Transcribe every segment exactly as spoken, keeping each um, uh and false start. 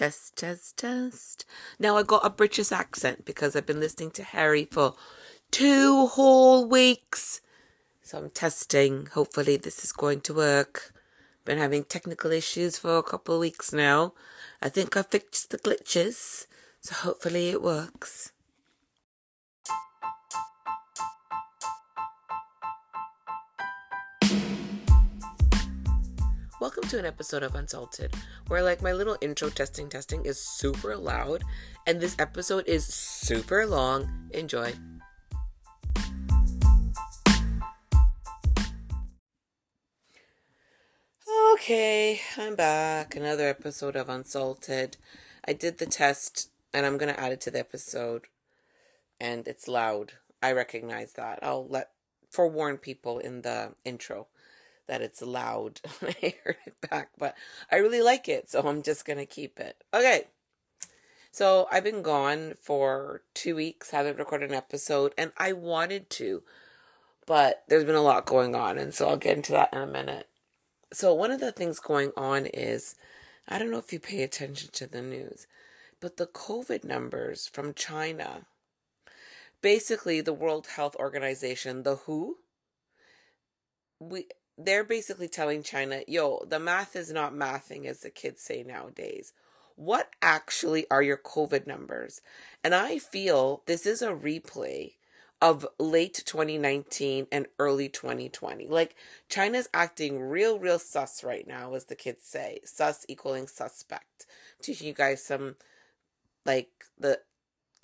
Test, test, test. Now I got a British accent because I've been listening to Harry for two whole weeks. So I'm testing. Hopefully this is going to work. Been having technical issues for a couple of weeks now. I think I fixed the glitches, so hopefully it works. Welcome to an episode of Unsalted, where like my little intro testing testing is super loud, and this episode is super long. Enjoy. Okay, I'm back. Another episode of Unsalted. I did the test, and I'm going to add it to the episode, and it's loud. I recognize that. I'll let forewarn people in the intro that it's loud. I heard it back, but I really like it, so I'm just gonna keep it. Okay, so I've been gone for two weeks, haven't recorded an episode, and I wanted to, but there's been a lot going on, and so I'll get into that in a minute. So one of the things going on is, I don't know if you pay attention to the news, but the COVID numbers from China, basically the World Health Organization, the W H O, we... they're basically telling China, yo, the math is not mathing, as the kids say nowadays. What actually are your COVID numbers? And I feel this is a replay of late twenty nineteen and early twenty twenty. Like, China's acting real, real sus right now, as the kids say. Sus equaling suspect. I'm teaching you guys some, like, the,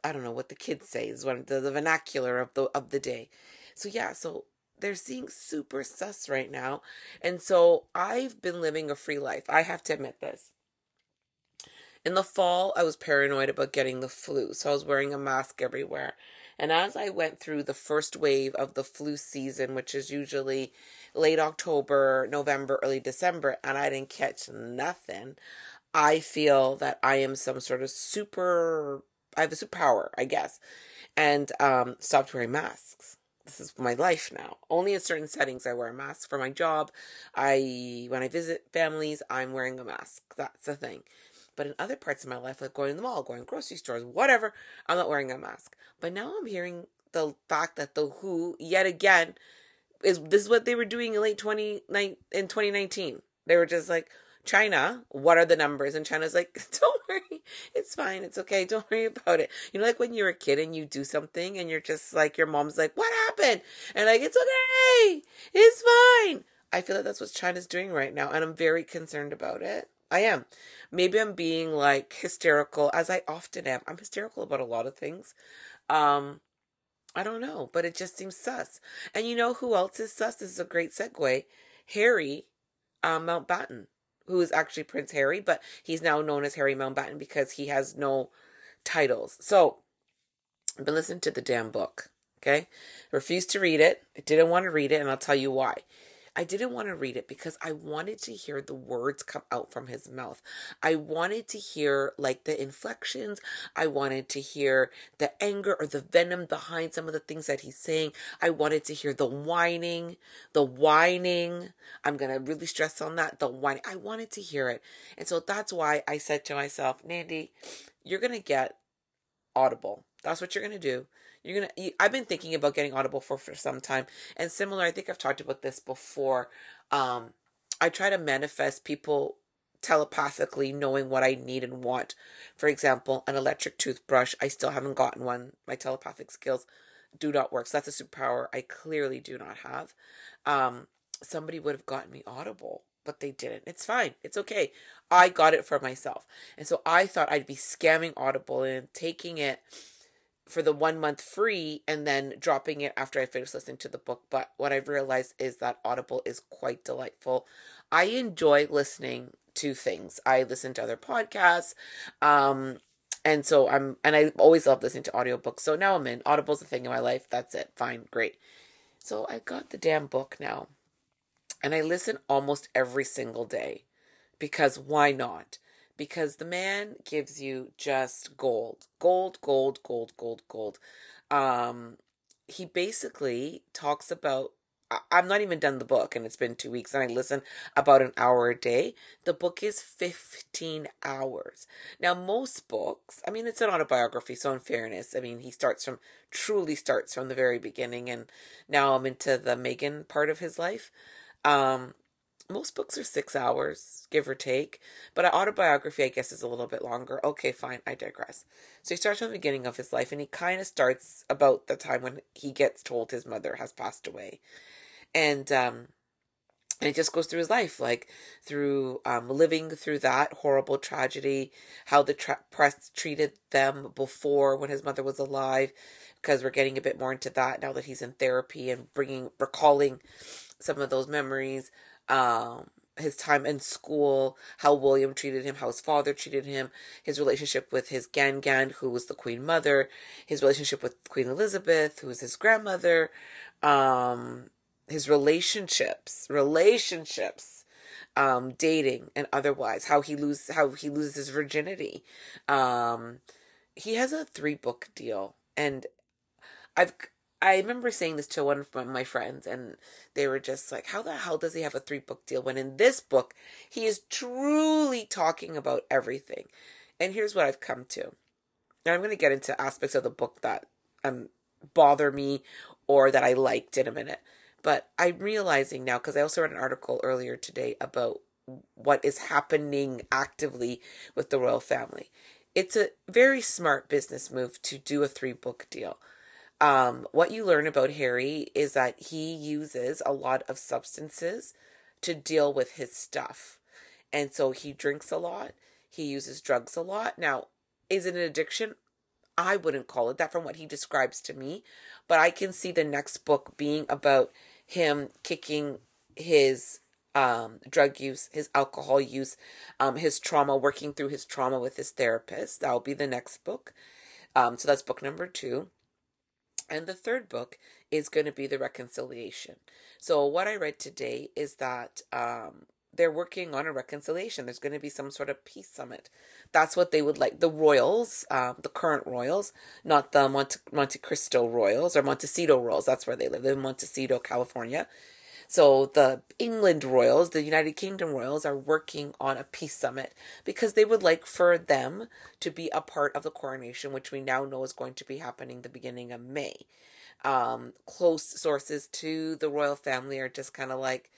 I don't know what the kids say, is what, the, the vernacular of the, of the day. So, yeah, so... they're seeing super sus right now. And so I've been living a free life. I have to admit this. In the fall, I was paranoid about getting the flu. So I was wearing a mask everywhere. And as I went through the first wave of the flu season, which is usually late October, November, early December, and I didn't catch nothing, I feel that I am some sort of super, I have a superpower, I guess, and um, stopped wearing masks. This is my life now. Only in certain settings I wear a mask. For my job, I when I visit families, I'm wearing a mask. That's the thing. But in other parts of my life, like going to the mall, going to grocery stores, whatever, I'm not wearing a mask. But now I'm hearing the fact that the W H O, yet again, is this is what they were doing in late twenty nineteen. They were just like, China, what are the numbers? And China's like, don't worry, it's fine, it's okay, don't worry about it. You know, like when you're a kid and you do something and you're just like, your mom's like, what happened? And like, it's okay, it's fine. I feel like that's what China's doing right now, and I'm very concerned about it. I am. Maybe I'm being like hysterical, as I often am. I'm hysterical about a lot of things. Um, I don't know, but it just seems sus. And you know who else is sus? This is a great segue. Harry uh, Mountbatten, who is actually Prince Harry, but he's now known as Harry Mountbatten because he has no titles. So, I've been listening to the damn book, okay? I refused to read it. I didn't want to read it, and I'll tell you why. I didn't want to read it because I wanted to hear the words come out from his mouth. I wanted to hear, like, the inflections. I wanted to hear the anger or the venom behind some of the things that he's saying. I wanted to hear the whining, the whining. I'm going to really stress on that, the whining. I wanted to hear it. And so that's why I said to myself, Nandy, you're going to get Audible. That's what you're going to do. You're going to, I've been thinking about getting Audible for, for some time, and similar, I think I've talked about this before. Um, I try to manifest people telepathically knowing what I need and want. For example, an electric toothbrush. I still haven't gotten one. My telepathic skills do not work. So that's a superpower I clearly do not have. Um, somebody would have gotten me Audible, but they didn't. It's fine. It's okay. I got it for myself. And so I thought I'd be scamming Audible and taking it for the one month free and then dropping it after I finish listening to the book. But what I've realized is that Audible is quite delightful. I enjoy listening to things. I listen to other podcasts. Um, and so I'm, and I always love listening to audiobooks. So now I'm in. Audible's a thing in my life. That's it. Fine. Great. So I got the damn book now, and I listen almost every single day because why not? Because the man gives you just gold, gold, gold, gold, gold, gold. Um, he basically talks about I'm not even done the book, and it's been two weeks, and I listen about an hour a day. The book is fifteen hours. Now, most books, I mean, it's an autobiography, so in fairness, I mean, he starts from, truly starts from the very beginning, and now I'm into the Meghan part of his life. Um, most books are six hours, give or take, but an autobiography, I guess, is a little bit longer. Okay, fine, I digress. So he starts from the beginning of his life, and he kind of starts about the time when he gets told his mother has passed away. And, um, and it just goes through his life, like through um, living through that horrible tragedy, how the tra- press treated them before when his mother was alive, because we're getting a bit more into that now that he's in therapy and bringing, recalling some of those memories, um, his time in school, how William treated him, how his father treated him, his relationship with his Gan Gan, who was the Queen Mother, his relationship with Queen Elizabeth, who was his grandmother, um... his relationships, relationships, um, dating and otherwise, how he lose, how he loses his virginity. Um, he has a three book deal. And I've, I remember saying this to one of my friends, and they were just like, how the hell does he have a three book deal? When in this book, he is truly talking about everything. And here's what I've come to. Now I'm going to get into aspects of the book that, um, bother me or that I liked in a minute. But I'm realizing now, because I also read an article earlier today about what is happening actively with the royal family. It's a very smart business move to do a three-book deal. Um, what you learn about Harry is that he uses a lot of substances to deal with his stuff. And so he drinks a lot. He uses drugs a lot. Now, is it an addiction? I wouldn't call it that from what he describes to me. But I can see the next book being about him kicking his um, drug use, his alcohol use, um, his trauma, working through his trauma with his therapist. That'll be the next book. Um, so that's book number two. And the third book is going to be the reconciliation. So what I read today is that um, they're working on a reconciliation. There's going to be some sort of peace summit. That's what they would like. The royals, um, the current royals, not the Monte, Monte Cristo royals or Montecito royals. That's where they live. They're in Montecito, California. So the England royals, the United Kingdom royals, are working on a peace summit because they would like for them to be a part of the coronation, which we now know is going to be happening the beginning of May. Um, close sources to the royal family are just kind of like,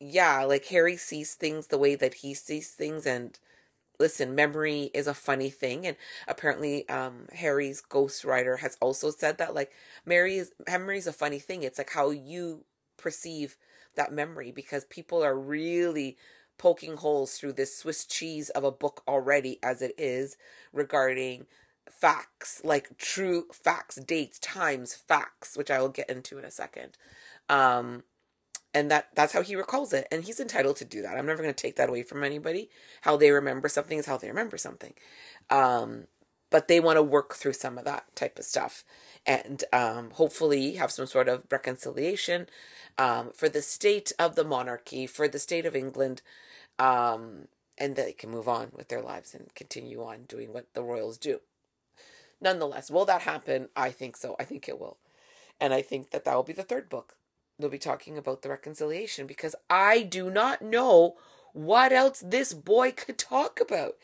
yeah, like Harry sees things the way that he sees things. And listen, memory is a funny thing. And apparently um, Harry's ghostwriter has also said that, like, memory is, memory is a funny thing. It's like how you perceive that memory, because people are really poking holes through this Swiss cheese of a book already as it is regarding facts, like true facts, dates, times, facts, which I will get into in a second. Um, And that, that's how he recalls it. And he's entitled to do that. I'm never going to take that away from anybody. How they remember something is how they remember something. Um, but they want to work through some of that type of stuff. And um, hopefully have some sort of reconciliation um, for the state of the monarchy, for the state of England. Um, and they can move on with their lives and continue on doing what the royals do. Nonetheless, will that happen? I think so. I think it will. And I think that that will be the third book. They'll be talking about the reconciliation, because I do not know what else this boy could talk about.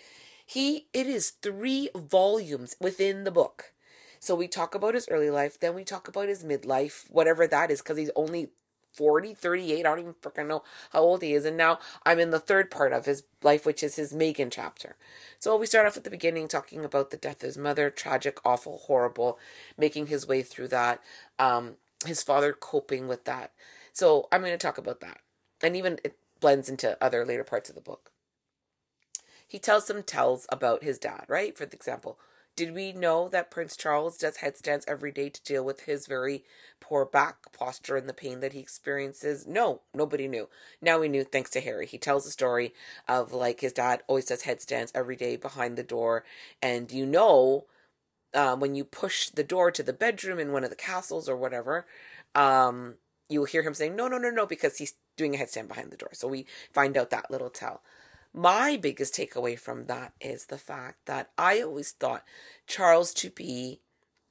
He, it is three volumes within the book. So we talk about his early life, then we talk about his midlife, whatever that is, because he's only forty, thirty-eight, I don't even freaking know how old he is. And now I'm in the third part of his life, which is his Meghan chapter. So we start off at the beginning talking about the death of his mother, tragic, awful, horrible, making his way through that, um, his father coping with that. So I'm going to talk about that. And even it blends into other later parts of the book. He tells some tells about his dad, right? For example, did we know that Prince Charles does headstands every day to deal with his very poor back posture and the pain that he experiences? No, nobody knew. Now we knew thanks to Harry. He tells a story of like his dad always does headstands every day behind the door. And you know, Um, when you push the door to the bedroom in one of the castles or whatever, um, you will hear him saying, no, no, no, no, because he's doing a headstand behind the door. So we find out that little tell. My biggest takeaway from that is the fact that I always thought Charles to be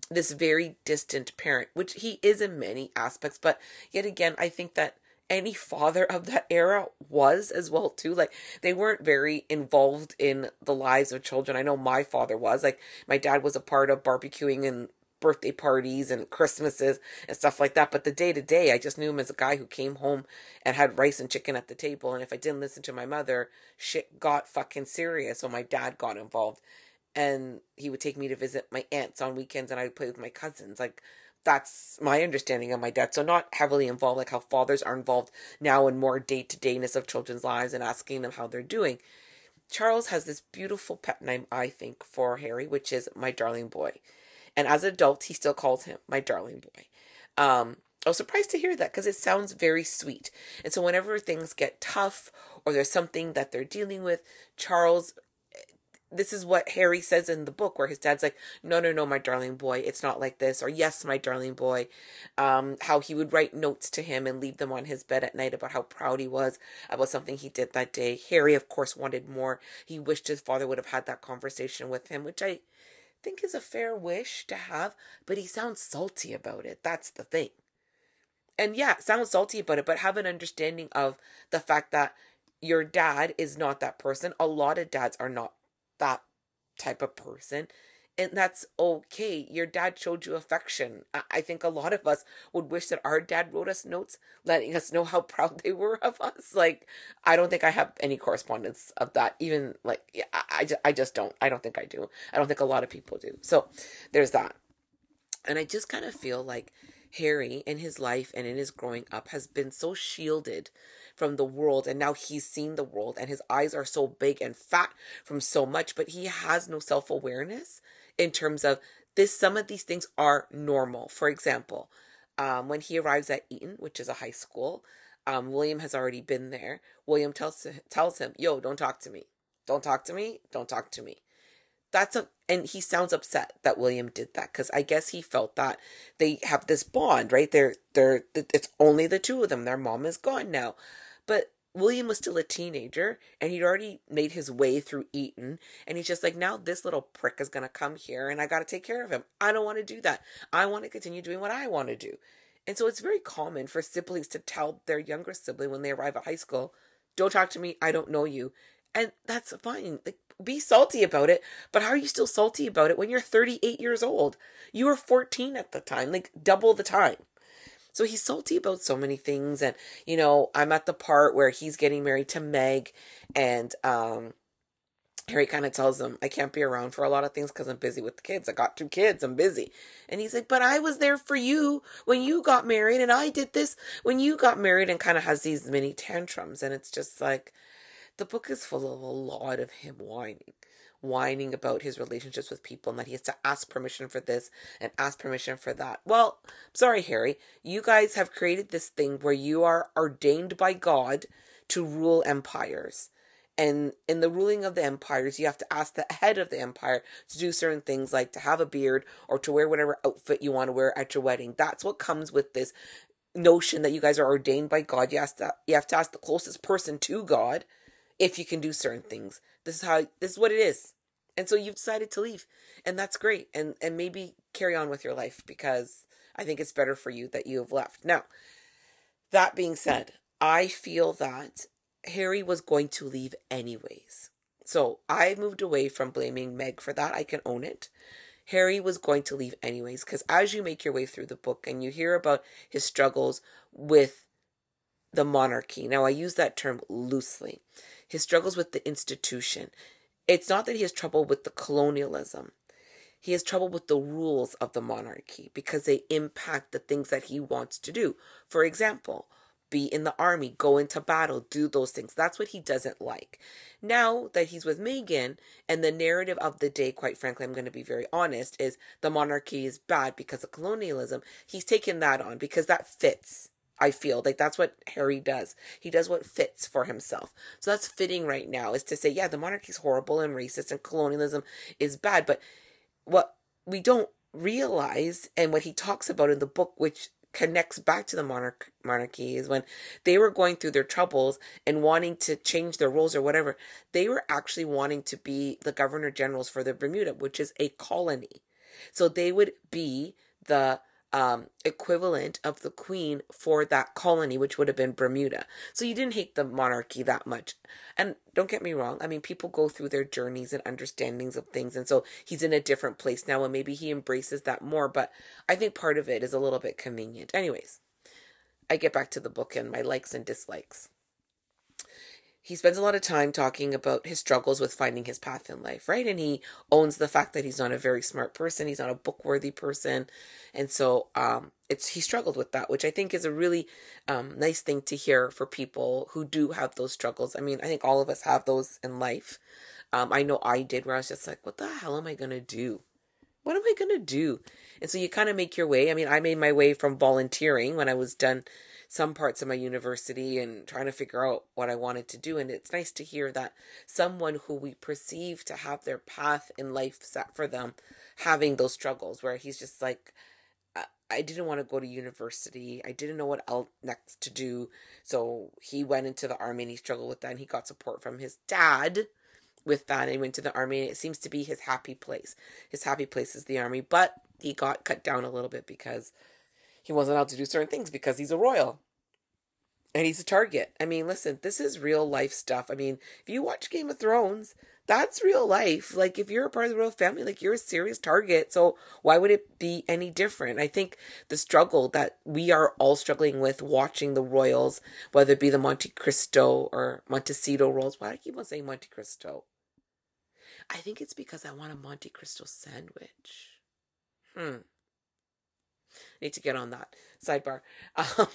this very distant parent, which he is in many aspects, but yet again, I think that any father of that era was as well too. Like, they weren't very involved in the lives of children. I know my father was. Like, my dad was a part of barbecuing and birthday parties and Christmases and stuff like that, but the day to day, I just knew him as a guy who came home and had rice and chicken at the table, and if I didn't listen to my mother, shit got fucking serious when my dad got involved. And he would take me to visit my aunts on weekends, and I would play with my cousins. Like, that's my understanding of my dad. So not heavily involved, like how fathers are involved now in more day-to-dayness of children's lives and asking them how they're doing. Charles has this beautiful pet name, I think, for Harry, which is my darling boy. And as an adult, he still calls him my darling boy. Um, I was surprised to hear that because it sounds very sweet. And so whenever things get tough or there's something that they're dealing with, Charles... This is what Harry says in the book, where his dad's like, no, no, no, my darling boy, it's not like this, or yes, my darling boy. Um, how he would write notes to him and leave them on his bed at night about how proud he was about something he did that day. Harry, of course, wanted more. He wished his father would have had that conversation with him, which I think is a fair wish to have, but he sounds salty about it. That's the thing. And yeah, sounds salty about it, but have an understanding of the fact that your dad is not that person. A lot of dads are not that type of person, and that's okay. Your dad showed you affection. I think a lot of us would wish that our dad wrote us notes letting us know how proud they were of us. Like, I don't think I have any correspondence of that, even like, I, I just don't, I don't think I do. I don't think a lot of people do. So there's that. And I just kind of feel like Harry in his life and in his growing up has been so shielded from the world, and now he's seen the world, and his eyes are so big and fat from so much, but he has no self-awareness in terms of this. Some of these things are normal. For example, um, when he arrives at Eton, which is a high school, um, William has already been there. William tells, tells him, yo, don't talk to me. Don't talk to me. Don't talk to me. That's a, and he sounds upset that William did that, because I guess he felt that they have this bond, right? They're, they're, it's only the two of them. Their mom is gone now. But William was still a teenager, and he'd already made his way through Eton, and he's just like, now this little prick is going to come here, and I got to take care of him. I don't want to do that. I want to continue doing what I want to do. And so it's very common for siblings to tell their younger sibling when they arrive at high school, don't talk to me, I don't know you. And that's fine. Like, be salty about it, but how are you still salty about it when you're thirty-eight years old? You were fourteen at the time, like double the time. So he's salty about so many things. And, you know, I'm at the part where he's getting married to Meg, and um, Harry kind of tells him, I can't be around for a lot of things because I'm busy with the kids. I got two kids. I'm busy. And he's like, but I was there for you when you got married, and I did this when you got married, and kind of has these mini tantrums. And it's just like, the book is full of a lot of him whining. Whining about his relationships with people, and that he has to ask permission for this and ask permission for that. Well, sorry, Harry, you guys have created this thing where you are ordained by God to rule empires. And in the ruling of the empires, you have to ask the head of the empire to do certain things, like to have a beard or to wear whatever outfit you want to wear at your wedding. That's what comes with this notion that you guys are ordained by God. You have to, you have to ask the closest person to God if you can do certain things. This is how, this is what it is. And so you've decided to leave, and that's great. And, and maybe carry on with your life, because I think it's better for you that you have left. Now, that being said, I feel that Harry was going to leave anyways. So I moved away from blaming Meg for that. I can own it. Harry was going to leave anyways, because as you make your way through the book and you hear about his struggles with the monarchy. Now, I use that term loosely. His struggles with the institution. It's not that he has trouble with the colonialism. He has trouble with the rules of the monarchy, because they impact the things that he wants to do. For example, be in the army, go into battle, do those things. That's what he doesn't like. Now that he's with Meghan, and the narrative of the day, quite frankly, I'm going to be very honest, is the monarchy is bad because of colonialism. He's taken that on because that fits. I feel like that's what Harry does. He does what fits for himself. So that's fitting right now, is to say, yeah, the monarchy is horrible and racist and colonialism is bad. But what we don't realize, and what he talks about in the book, which connects back to the monarch- monarchy, is when they were going through their troubles and wanting to change their rules or whatever, they were actually wanting to be the governor generals for the Bermuda, which is a colony. So they would be the um, equivalent of the queen for that colony, which would have been Bermuda. So you didn't hate the monarchy that much. And don't get me wrong. I mean, people go through their journeys and understandings of things. And so he's in a different place now, and maybe he embraces that more. But I think part of it is a little bit convenient. Anyways, I get back to the book and my likes and dislikes. He spends a lot of time talking about his struggles with finding his path in life, right? And he owns the fact that he's not a very smart person. He's not a book-worthy person. And so um, it's he struggled with that, which I think is a really um, nice thing to hear for people who do have those struggles. I mean, I think all of us have those in life. Um, I know I did, where I was just like, what the hell am I going to do? What am I going to do? And so you kind of make your way. I mean, I made my way from volunteering when I was done some parts of my university and trying to figure out what I wanted to do. And it's nice to hear that someone who we perceive to have their path in life set for them, having those struggles where he's just like, I, I didn't want to go to university. I didn't know what else next to do. So he went into the army and he struggled with that. And he got support from his dad with that. And he went to the army, and it seems to be his happy place. His happy place is the army, but he got cut down a little bit because he wasn't allowed to do certain things because he's a royal and he's a target. I mean, listen, this is real life stuff. I mean, if you watch Game of Thrones, that's real life. Like, if you're a part of the royal family, like, you're a serious target. So why would it be any different? I think the struggle that we are all struggling with watching the royals, whether it be the Monte Cristo or Montecito royals. Why do I keep on saying Monte Cristo? I think it's because I want a Monte Cristo sandwich. Hmm. Need to get on that sidebar. Um,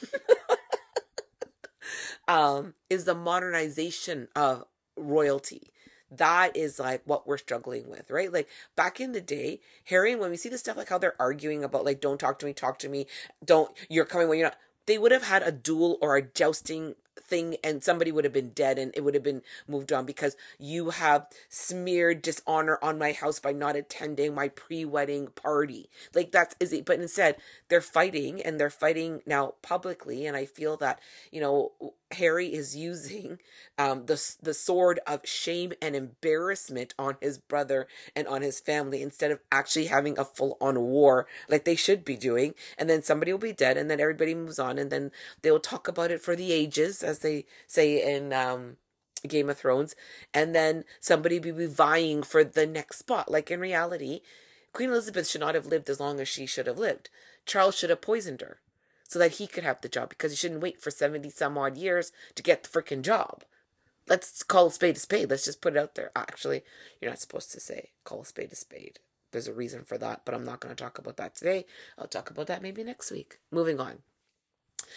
um, is the modernization of royalty. That is like what we're struggling with, right? Like, back in the day, Harry, when we see this stuff, like how they're arguing about, like, don't talk to me, talk to me, don't, you're coming when you're not. They would have had a duel or a jousting thing, and somebody would have been dead, and it would have been moved on because you have smeared dishonor on my house by not attending my pre-wedding party. Like, that's easy. But instead, they're fighting, and they're fighting now publicly. And I feel that, you know, Harry is using um, the the sword of shame and embarrassment on his brother and on his family instead of actually having a full-on war like they should be doing. And then somebody will be dead, and then everybody moves on, and then they will talk about it for the ages, as they say in um, Game of Thrones. And then somebody will be vying for the next spot. Like, in reality, Queen Elizabeth should not have lived as long as she should have lived. Charles should have poisoned her so that he could have the job, because you shouldn't wait for seventy some odd years to get the freaking job. Let's call a spade a spade. Let's just put it out there. Actually, you're not supposed to say call a spade a spade. There's a reason for that, but I'm not going to talk about that today. I'll talk about that maybe next week. Moving on.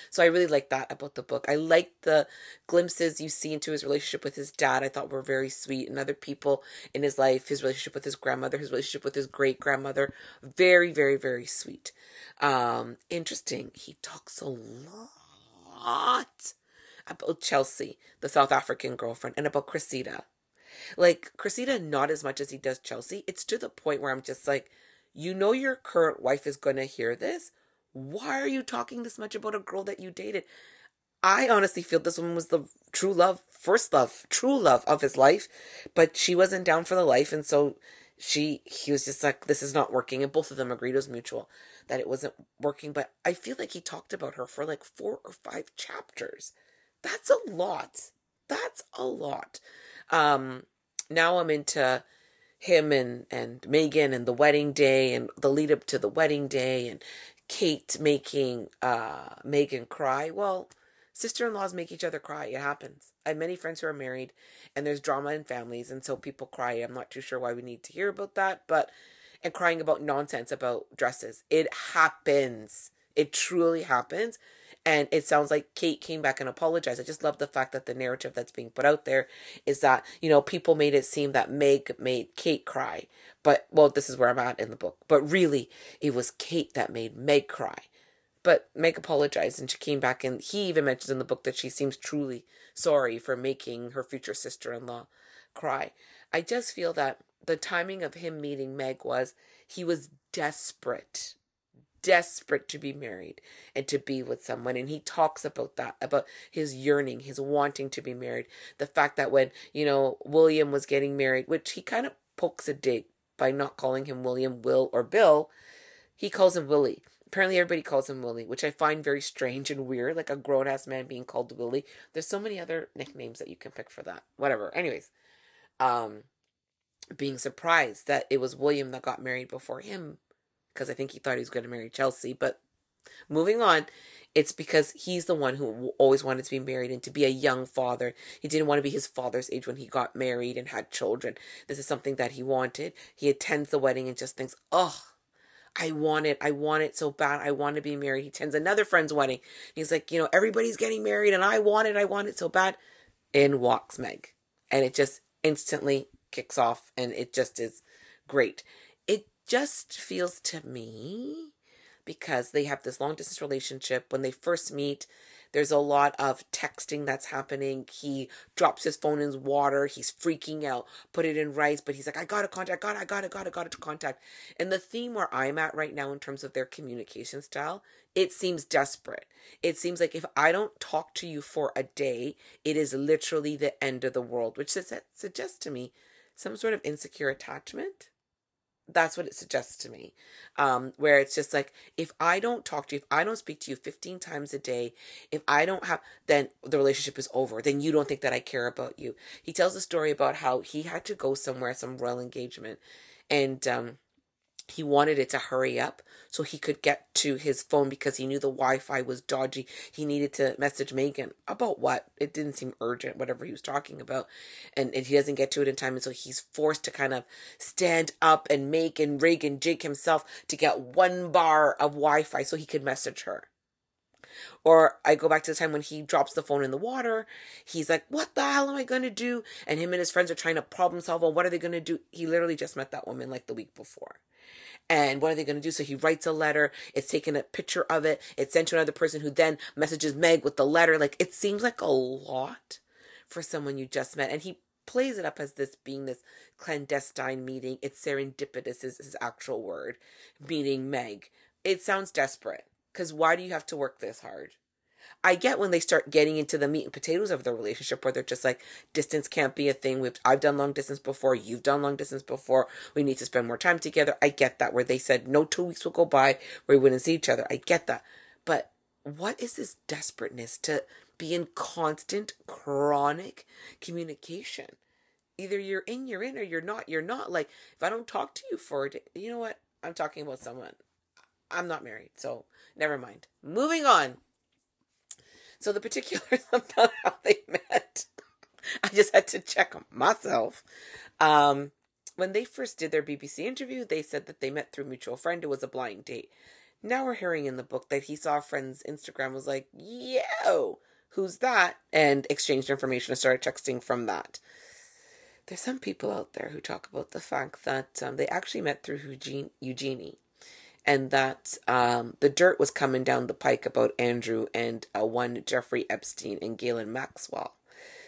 So I really like that about the book. I liked the glimpses you see into his relationship with his dad. I thought were very sweet, and other people in his life, his relationship with his grandmother, his relationship with his great-grandmother. Very, very, very sweet. Um, interesting. He talks a lot about Chelsea, the South African girlfriend, and about Cressida. Like, Cressida, not as much as he does Chelsea. It's to the point where I'm just like, you know your current wife is going to hear this. Why are you talking this much about a girl that you dated? I honestly feel this woman was the true love, first love, true love of his life, but she wasn't down for the life. And so she, he was just like, this is not working. And both of them agreed, it was mutual, that it wasn't working. But I feel like he talked about her for like four or five chapters. That's a lot. That's a lot. Um, now I'm into him and, and Meghan and the wedding day and the lead up to the wedding day, and Kate making uh, Meghan cry. Well, sister-in-laws make each other cry. It happens. I have many friends who are married, and there's drama in families, and so people cry. I'm not too sure why we need to hear about that, but and crying about nonsense about dresses. It happens. It truly happens. And it sounds like Kate came back and apologized. I just love the fact that the narrative that's being put out there is that, you know, people made it seem that Meg made Kate cry. But, well, this is where I'm at in the book. But really, it was Kate that made Meg cry. But Meg apologized, and she came back, and he even mentions in the book that she seems truly sorry for making her future sister-in-law cry. I just feel that the timing of him meeting Meg was he was desperate. desperate to be married and to be with someone. And he talks about that, about his yearning, his wanting to be married. The fact that when, you know, William was getting married, which he kind of pokes a dig, by not calling him William, Will, or Bill. He calls him Willie. Apparently everybody calls him Willie, which I find very strange and weird, like a grown-ass man being called Willie. There's so many other nicknames that you can pick for that. Whatever. Anyways, um, being surprised that it was William that got married before him, because I think he thought he was going to marry Chelsea, but moving on, it's because he's the one who always wanted to be married and to be a young father. He didn't want to be his father's age when he got married and had children. This is something that he wanted. He attends the wedding and just thinks, oh, I want it. I want it so bad. I want to be married. He attends another friend's wedding. He's like, you know, everybody's getting married and I want it. I want it so bad. In walks Meg. And it just instantly kicks off and it just is great. It just feels to me, because they have this long distance relationship. When they first meet, there's a lot of texting that's happening. He drops his phone in water. He's freaking out. Put it in rice. But he's like, I got to contact. God, I got to, got to, got to contact. And the theme where I'm at right now in terms of their communication style, it seems desperate. It seems like if I don't talk to you for a day, it is literally the end of the world, which suggests to me some sort of insecure attachment. That's what it suggests to me, um, where it's just like, if I don't talk to you, if I don't speak to you fifteen times a day, if I don't have, then the relationship is over. Then you don't think that I care about you. He tells a story about how he had to go somewhere, some royal engagement, and um, he wanted it to hurry up so he could get to his phone because he knew the Wi-Fi was dodgy. He needed to message Meghan about what? It didn't seem urgent, whatever he was talking about. And, and he doesn't get to it in time. And so he's forced to kind of stand up and make and rig and jig himself to get one bar of Wi-Fi so he could message her. Or I go back to the time when he drops the phone in the water. He's like, what the hell am I going to do? And him and his friends are trying to problem solve. Well, what are they going to do? He literally just met that woman like the week before. And what are they going to do? So he writes a letter. It's taken a picture of it. It's sent to another person who then messages Meg with the letter. Like, it seems like a lot for someone you just met. And he plays it up as this being this clandestine meeting. It's serendipitous is his actual word. Meeting Meg. It sounds desperate. Because why do you have to work this hard? I get when they start getting into the meat and potatoes of their relationship where they're just like, distance can't be a thing. We've, I've done long distance before. You've done long distance before. We need to spend more time together. I get that, where they said no two weeks will go by where we wouldn't see each other. I get that. But what is this desperateness to be in constant, chronic communication? Either you're in, you're in, or you're not, you're not. Like, if I don't talk to you for a day, you know what? I'm talking about someone. I'm not married, so never mind. Moving on. So the particulars about how they met, I just had to check myself. Um, when they first did their B B C interview, they said that they met through a mutual friend. It was a blind date. Now we're hearing in the book that he saw a friend's Instagram, was like, yo, who's that? And exchanged information and started texting from that. There's some people out there who talk about the fact that um, they actually met through Eugenie. And that um, the dirt was coming down the pike about Andrew and uh, one Jeffrey Epstein and Galen Maxwell.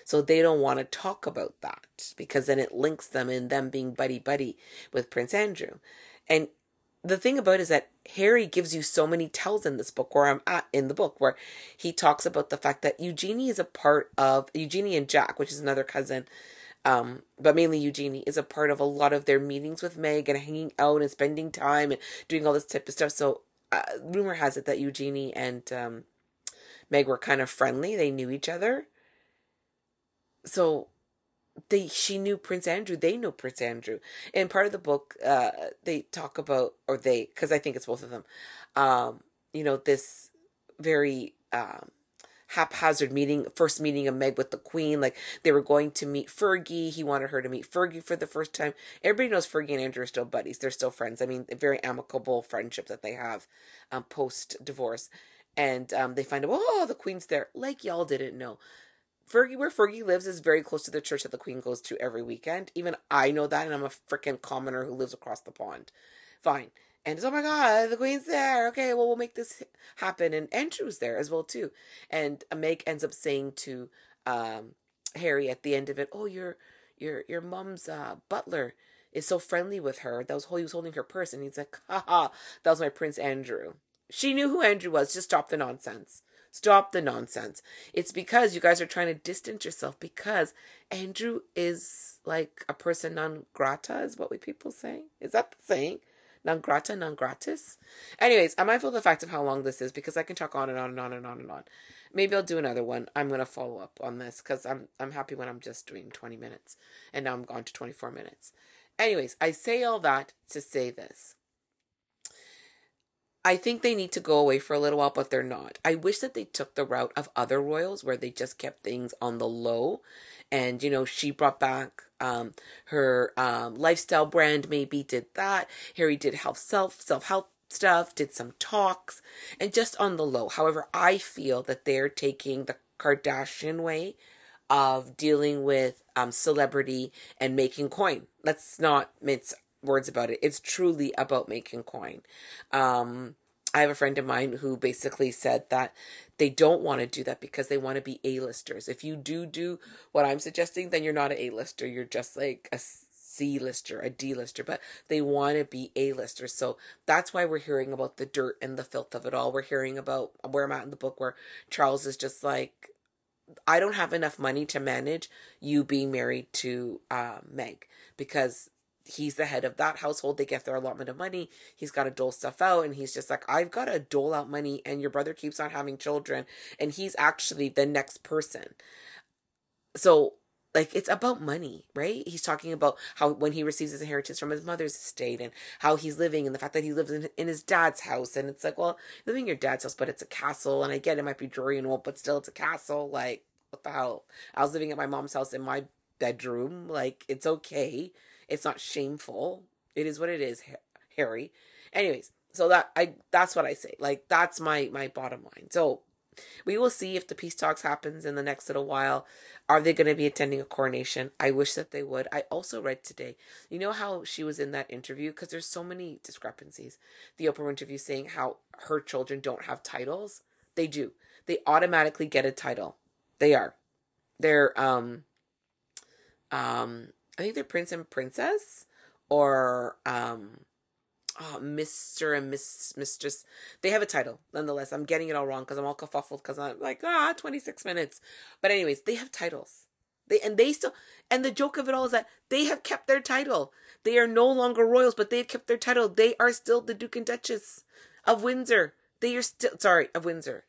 So they don't want to talk about that because then it links them in them being buddy-buddy with Prince Andrew. And the thing about it is that Harry gives you so many tells in this book, where I'm at in the book, where he talks about the fact that Eugenie is a part of, Eugenie and Jack, which is another cousin, Um, but mainly Eugenie, is a part of a lot of their meetings with Meg and hanging out and spending time and doing all this type of stuff. So uh, rumor has it that Eugenie and um, Meg were kind of friendly. They knew each other. So they, she knew Prince Andrew. They know Prince Andrew. And part of the book, uh, they talk about, or they, because I think it's both of them, um, you know, this very... Um, haphazard meeting, first meeting of Meg with the Queen. Like, they were going to meet Fergie. He wanted her to meet Fergie for the first time. Everybody knows Fergie and Andrew are still buddies. They're still friends. I mean, very amicable friendship that they have um, post-divorce. And um, they find out, oh, the Queen's there. Like, y'all didn't know. Fergie, where Fergie lives, is very close to the church that the Queen goes to every weekend. Even I know that, and I'm a freaking commoner who lives across the pond. Fine. And it's, oh my God, the Queen's there. Okay, well, we'll make this happen. And Andrew's there as well, too. And Meg ends up saying to um, Harry at the end of it, oh, your your your mom's uh, butler is so friendly with her. That was He was holding her purse. And he's like, ha ha, that was my Prince Andrew. She knew who Andrew was. Just stop the nonsense. Stop the nonsense. It's because you guys are trying to distance yourself because Andrew is like a person non grata, is what we people say. Is that the saying? Non grata, non gratis? Anyways, I'm mindful of the fact of how long this is because I can talk on and on and on and on and on. Maybe I'll do another one. I'm going to follow up on this because I'm, I'm happy when I'm just doing twenty minutes. And now I'm gone to twenty-four minutes. Anyways, I say all that to say this. I think they need to go away for a little while, but they're not. I wish that they took the route of other royals where they just kept things on the low. And, you know, she brought back um, her um, lifestyle brand, maybe did that. Harry did health self, self-help stuff, did some talks, and just on the low. However, I feel that they're taking the Kardashian way of dealing with um, celebrity and making coin. Let's not mince words about it. It's truly about making coin. Um, I have a friend of mine who basically said that they don't want to do that because they want to be A-listers. If you do do what I'm suggesting, then you're not an A-lister. You're just like a C-lister, a D-lister, but they want to be A-listers. So that's why we're hearing about the dirt and the filth of it all. We're hearing about where I'm at in the book where Charles is just like, I don't have enough money to manage you being married to uh, Meg because he's the head of that household. They get their allotment of money. He's got to dole stuff out. And he's just like, I've got to dole out money. And your brother keeps on having children. And he's actually the next person. So like, it's about money, right? He's talking about how when he receives his inheritance from his mother's estate and how he's living and the fact that he lives in, in his dad's house. And it's like, well, living in your dad's house, but it's a castle. And I get it might be dreary and old, but still it's a castle. Like, what the hell? I was living at my mom's house in my bedroom. Like, it's okay. It's not shameful. It is what it is, Harry. Anyways, so that I that's what I say. Like, that's my my bottom line. So we will see if the peace talks happens in the next little while. Are they going to be attending a coronation? I wish that they would. I also read today, you know how she was in that interview? Because there's so many discrepancies. The Oprah interview saying how her children don't have titles. They do. They automatically get a title. They are. They're, um, um, I think they're Prince and Princess or, um, Oh, Mister and Miss Mistress. They have a title. Nonetheless, I'm getting it all wrong because I'm all kerfuffled because I'm like, ah, twenty-six minutes. But anyways, they have titles. They and they still, and the joke of it all is that they have kept their title. They are no longer royals, but they have kept their title. They are still the Duke and Duchess of Windsor. They are still, sorry, of Windsor.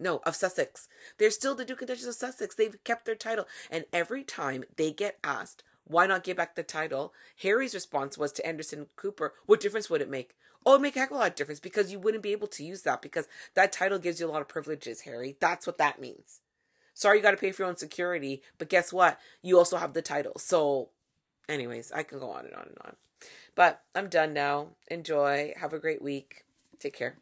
No, of Sussex. They're still the Duke and Duchess of Sussex. They've kept their title. And every time they get asked, why not give back the title? Harry's response was to Anderson Cooper, what difference would it make? Oh, it'd make a heck of a lot of difference because you wouldn't be able to use that because that title gives you a lot of privileges, Harry. That's what that means. Sorry, you got to pay for your own security, but guess what? You also have the title. So anyways, I can go on and on and on. But I'm done now. Enjoy. Have a great week. Take care.